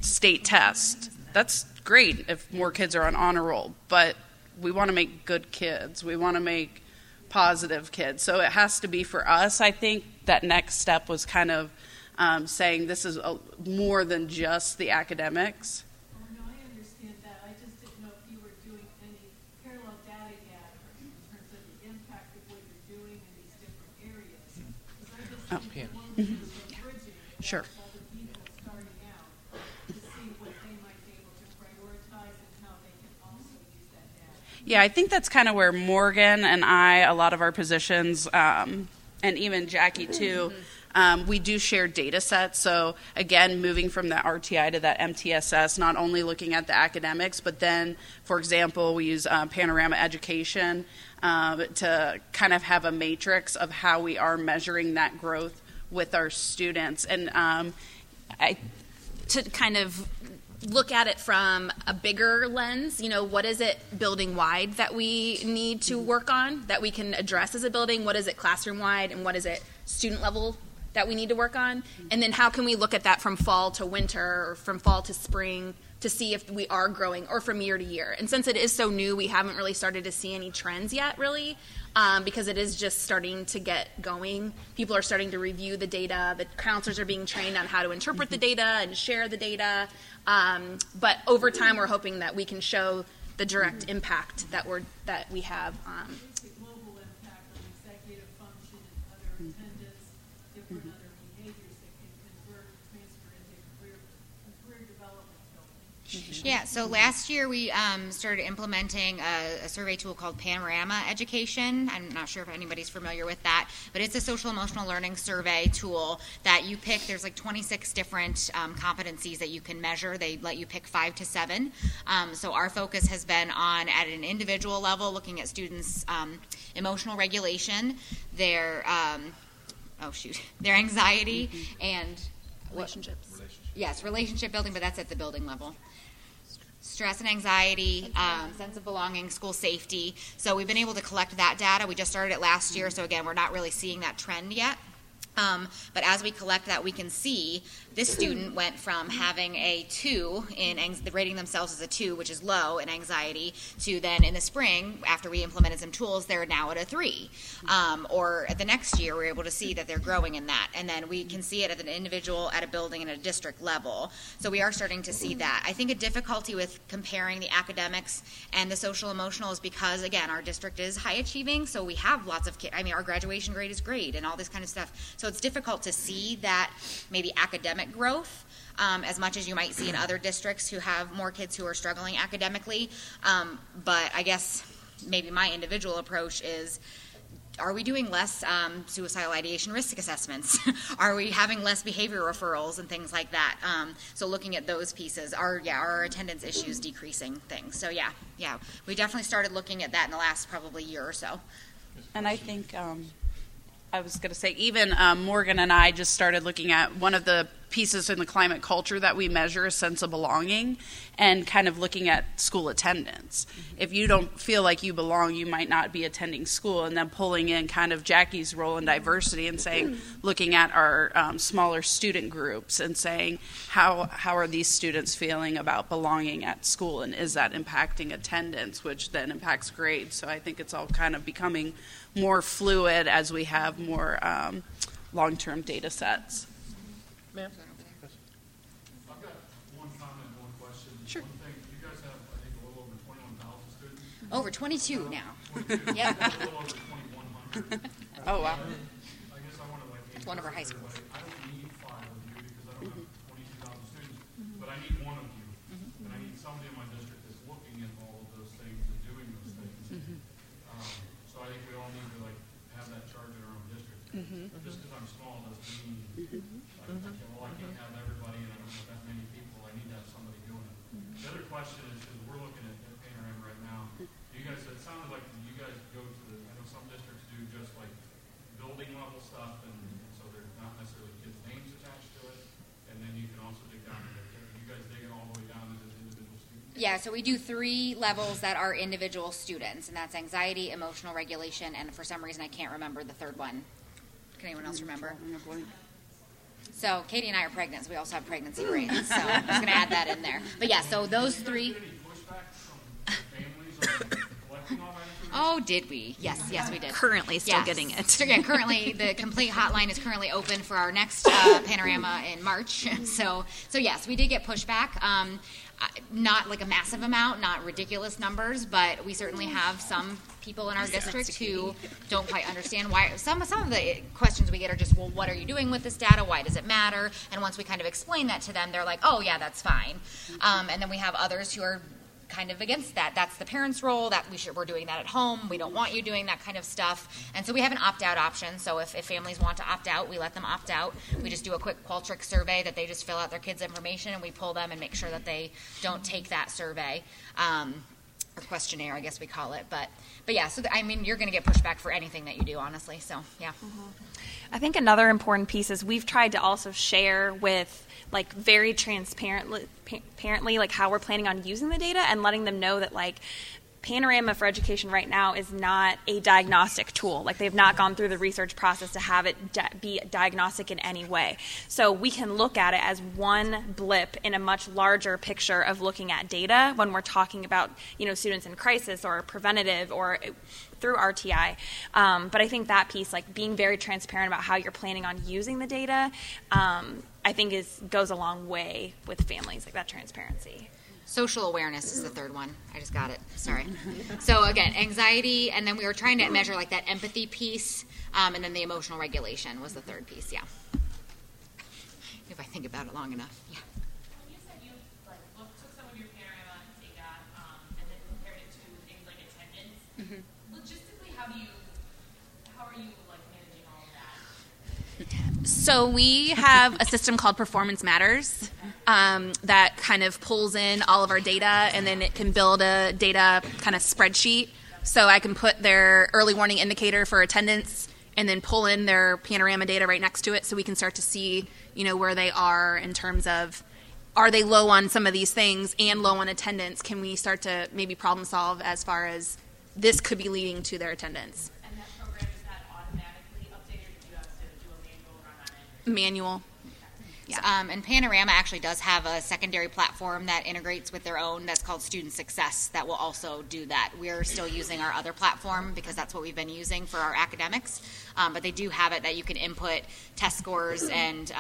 state test. That's great if more kids are on honor roll, but we want to make good kids. We want to make positive kids. So it has to be for us, I think, that next step was kind of saying this is more than just the academics. Oh, no, I understand that. I just didn't know if you were doing any parallel data gathering in terms of the impact of what you're doing in these different areas. Because I just think one thing is encouraging sure. other people starting out to see what they might be able to prioritize and how they can also use that data. Yeah, I think that's kind of where Morgan and I, a lot of our positions, and even Jackie too, we do share data sets. So again, moving from that RTI to that MTSS, not only looking at the academics, but then, for example, we use Panorama Education to kind of have a matrix of how we are measuring that growth with our students. And to kind of look at it from a bigger lens, you know, what is it building wide that we need to work on, that we can address as a building? What is it classroom wide, and what is it student level that we need to work on? And then how can we look at that from fall to winter, or from fall to spring, to see if we are growing, or from year to year? And since it is so new, we haven't really started to see any trends yet, really, because it is just starting to get going. People are starting to review the data. The counselors are being trained on how to interpret the data and share the data. But over time, we're hoping that we can show the direct impact that we have. The global impact on executive function and other attendance, different other behaviors that can transfer into career development building. Yeah, so last year we started implementing a survey tool called Panorama Education. I'm not sure if anybody's familiar with that, but it's a social emotional learning survey tool that you pick. There's like 26 different competencies that you can measure. They let you pick 5 to 7. So our focus has been on, at an individual level, looking at students' emotional regulation, their anxiety, and relationships. Yes, relationship building, but that's at the building level. Stress and anxiety, sense of belonging, school safety. So we've been able to collect that data. We just started it last year, so again, we're not really seeing that trend yet. But as we collect that, we can see this student went from having a 2 in rating themselves as a 2, which is low in anxiety, to then in the spring, after we implemented some tools, they're now at a 3. Or at the next year, we're able to see that they're growing in that. And then we can see it at an individual, at a building, and at a district level. So we are starting to see that. I think a difficulty with comparing the academics and the social emotional is because, again, our district is high achieving, so we have lots of kids. I mean, our graduation grade is great and all this kind of stuff. So it's difficult to see that maybe academic growth as much as you might see in other districts who have more kids who are struggling academically. But I guess maybe my individual approach is, are we doing less suicidal ideation risk assessments? Are we having less behavior referrals and things like that? So looking at those pieces, are our attendance issues decreasing things? So yeah, we definitely started looking at that in the last probably year or so. And I think I was going to say, even Morgan and I just started looking at one of the pieces in the climate culture that we measure, a sense of belonging, and kind of looking at school attendance. Mm-hmm. If you don't feel like you belong, you might not be attending school, and then pulling in kind of Jackie's role in diversity and saying, looking at our smaller student groups and saying, how are these students feeling about belonging at school, and is that impacting attendance, which then impacts grades? So I think it's all kind of becoming more fluid as we have more long-term data sets. Ma'am? I've got one comment and one question. Sure. One thing, you guys have, I think, a little over 21,000 students. Over 22 now. 22. Yep. A little over 2,100. Oh, wow. I guess I want to, like, that's one of our high schools. I don't need 5 of you because I don't have 22,000 students, but I need one of you. And I need somebody in my district that's looking at all of those things and doing those things. So I think we all need to, like, have that charge in our own district. Just because I'm small doesn't mean I can't have everybody, and I don't have that many people. I need to have somebody doing it. The other question is, because we're looking at Panorama right now, you guys, it sounded like you guys go to the, I know some districts do just like building level stuff, and so there's not necessarily kids' names attached to it, and then you can also dig down into it. You guys dig it all the way down into the individual students? Yeah, so we do 3 levels that are individual students, and that's anxiety, emotional regulation, and for some reason I can't remember the third one. Can anyone else remember? So Katie and I are pregnant, so we also have pregnancy brains. So I'm just going to add that in there. But yeah, so those 3. Any pushback from families on Oh, did we? Yes, we did. Currently still getting it. So, yeah, currently the complete hotline is currently open for our next Panorama in March. So yes, we did get pushback. Not like a massive amount, not ridiculous numbers, but we certainly have some people in our district who don't quite understand why. Some of the questions we get are just, well, what are you doing with this data? Why does it matter? And once we kind of explain that to them, they're like, oh, yeah, that's fine. And then we have others who are kind of against that. That's the parents' role. That we're doing that at home. We don't want you doing that kind of stuff. And so we have an opt-out option. So if families want to opt out, we let them opt out. We just do a quick Qualtrics survey that they just fill out their kids' information, and we pull them and make sure that they don't take that survey or questionnaire, I guess we call it. But yeah. So I mean, you're going to get pushback for anything that you do, honestly. So yeah. Mm-hmm. I think another important piece is we've tried to also share with, like, very transparently, like, how we're planning on using the data and letting them know that, like, Panorama for Education right now is not a diagnostic tool. Like, they've not gone through the research process to have it be diagnostic in any way. So we can look at it as one blip in a much larger picture of looking at data when we're talking about, you know, students in crisis or preventative or through RTI. But I think that piece, like, being very transparent about how you're planning on using the data, I think goes a long way with families, like that transparency. Social awareness is the third one. I just got it. Sorry. So again, anxiety, and then we were trying to measure like that empathy piece, and then the emotional regulation was the third piece. Yeah. If I think about it long enough. Yeah. You said you took some of your Panorama data and then compared it to things like attendance. Mm-hmm. Logistically, how are you like managing all of that? So we have a system called Performance Matters. That kind of pulls in all of our data, and then it can build a data kind of spreadsheet. So I can put their early warning indicator for attendance and then pull in their Panorama data right next to it, so we can start to see, you know, where they are in terms of, are they low on some of these things and low on attendance? Can we start to maybe problem solve as far as this could be leading to their attendance? And that program, is that automatically updated, or do you have to do a manual run on it? Manual. Yeah. And Panorama actually does have a secondary platform that integrates with their own that's called Student Success that will also do that. We're still using our other platform because that's what we've been using for our academics, but they do have it that you can input test scores and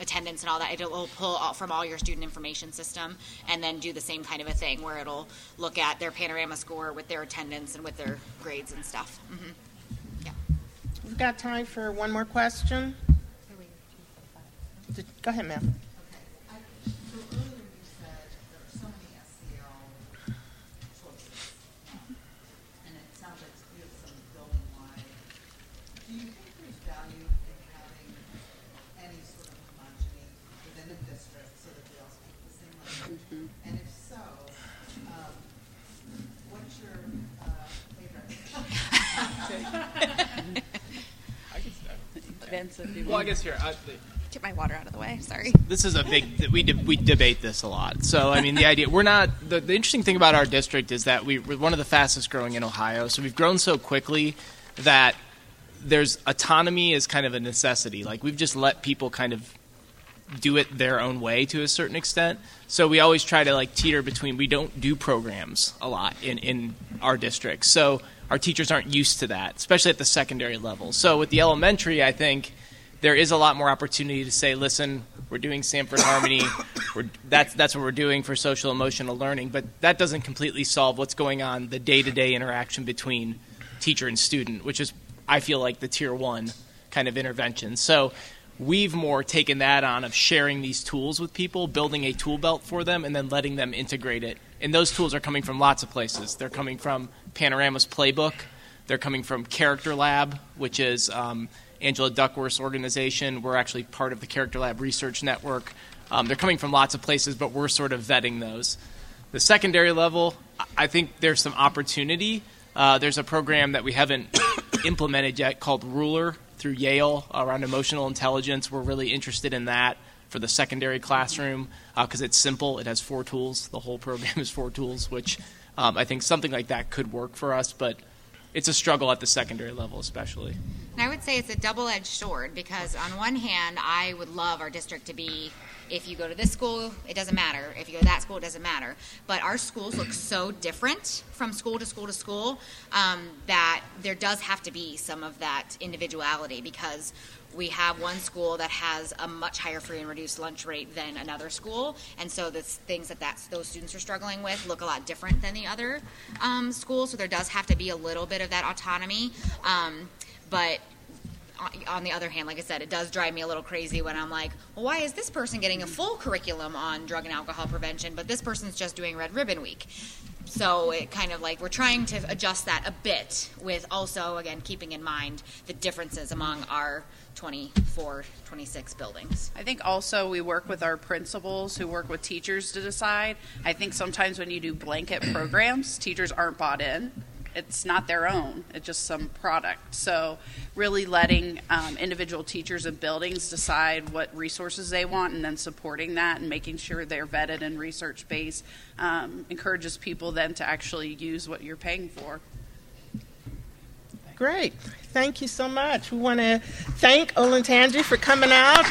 attendance and all that. It'll pull from all your student information system and then do the same kind of a thing where it'll look at their Panorama score with their attendance and with their grades and stuff. Mm-hmm. Yeah. We've got time for one more question. Go ahead, ma'am. Okay. So earlier you said there are so many SEL choices, and it sounds like you have some building-wide. Do you think there's value in having any sort of homogeny within a district so that they all speak the same language? Mm-hmm. And if so, what's your favorite? I can start. Vince, if you want. Well, I guess here. Get my water out of the way. Sorry. This is a big. We debate this a lot. So I mean, the idea we're not. The interesting thing about our district is that we're one of the fastest growing in Ohio. So we've grown so quickly that there's autonomy is kind of a necessity. Like we've just let people kind of do it their own way to a certain extent. So we always try to like teeter between. We don't do programs a lot in our district. So our teachers aren't used to that, especially at the secondary level. So with the elementary, I think there is a lot more opportunity to say, listen, we're doing Sanford Harmony. That's what we're doing for social emotional learning. But that doesn't completely solve what's going on, the day-to-day interaction between teacher and student, which is, I feel like, the tier one kind of intervention. So we've more taken that on of sharing these tools with people, building a tool belt for them, and then letting them integrate it. And those tools are coming from lots of places. They're coming from Panorama's Playbook. They're coming from Character Lab, which is Angela Duckworth's organization. We're actually part of the Character Lab Research Network. They're coming from lots of places, but we're sort of vetting those. The secondary level, I think there's some opportunity. There's a program that we haven't implemented yet called RULER through Yale around emotional intelligence. We're really interested in that for the secondary classroom because it's simple. It has 4 tools. The whole program is 4 tools, which I think something like that could work for us, but it's a struggle at the secondary level especially. And I would say it's a double-edged sword, because on one hand, I would love our district to be, if you go to this school, it doesn't matter. If you go to that school, it doesn't matter. But our schools look so different from school to school to school, that there does have to be some of that individuality, because we have one school that has a much higher free and reduced lunch rate than another school, and so the things that those students are struggling with look a lot different than the other schools, so there does have to be a little bit of that autonomy. But on the other hand, like I said, it does drive me a little crazy when I'm like, well, why is this person getting a full curriculum on drug and alcohol prevention, but this person's just doing Red Ribbon Week? So it kind of like, we're trying to adjust that a bit with also, again, keeping in mind the differences among our 24, 26 buildings. I think also we work with our principals who work with teachers to decide. I think sometimes when you do blanket programs, teachers aren't bought in. It's not their own, it's just some product. So really letting individual teachers and buildings decide what resources they want, and then supporting that and making sure they're vetted and research-based encourages people then to actually use what you're paying for. Great, thank you so much. We want to thank Olentangy for coming out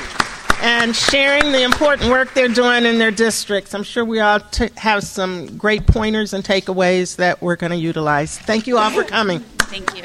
and sharing the important work they're doing in their districts. I'm sure we all have some great pointers and takeaways that we're going to utilize. Thank you all for coming. Thank you.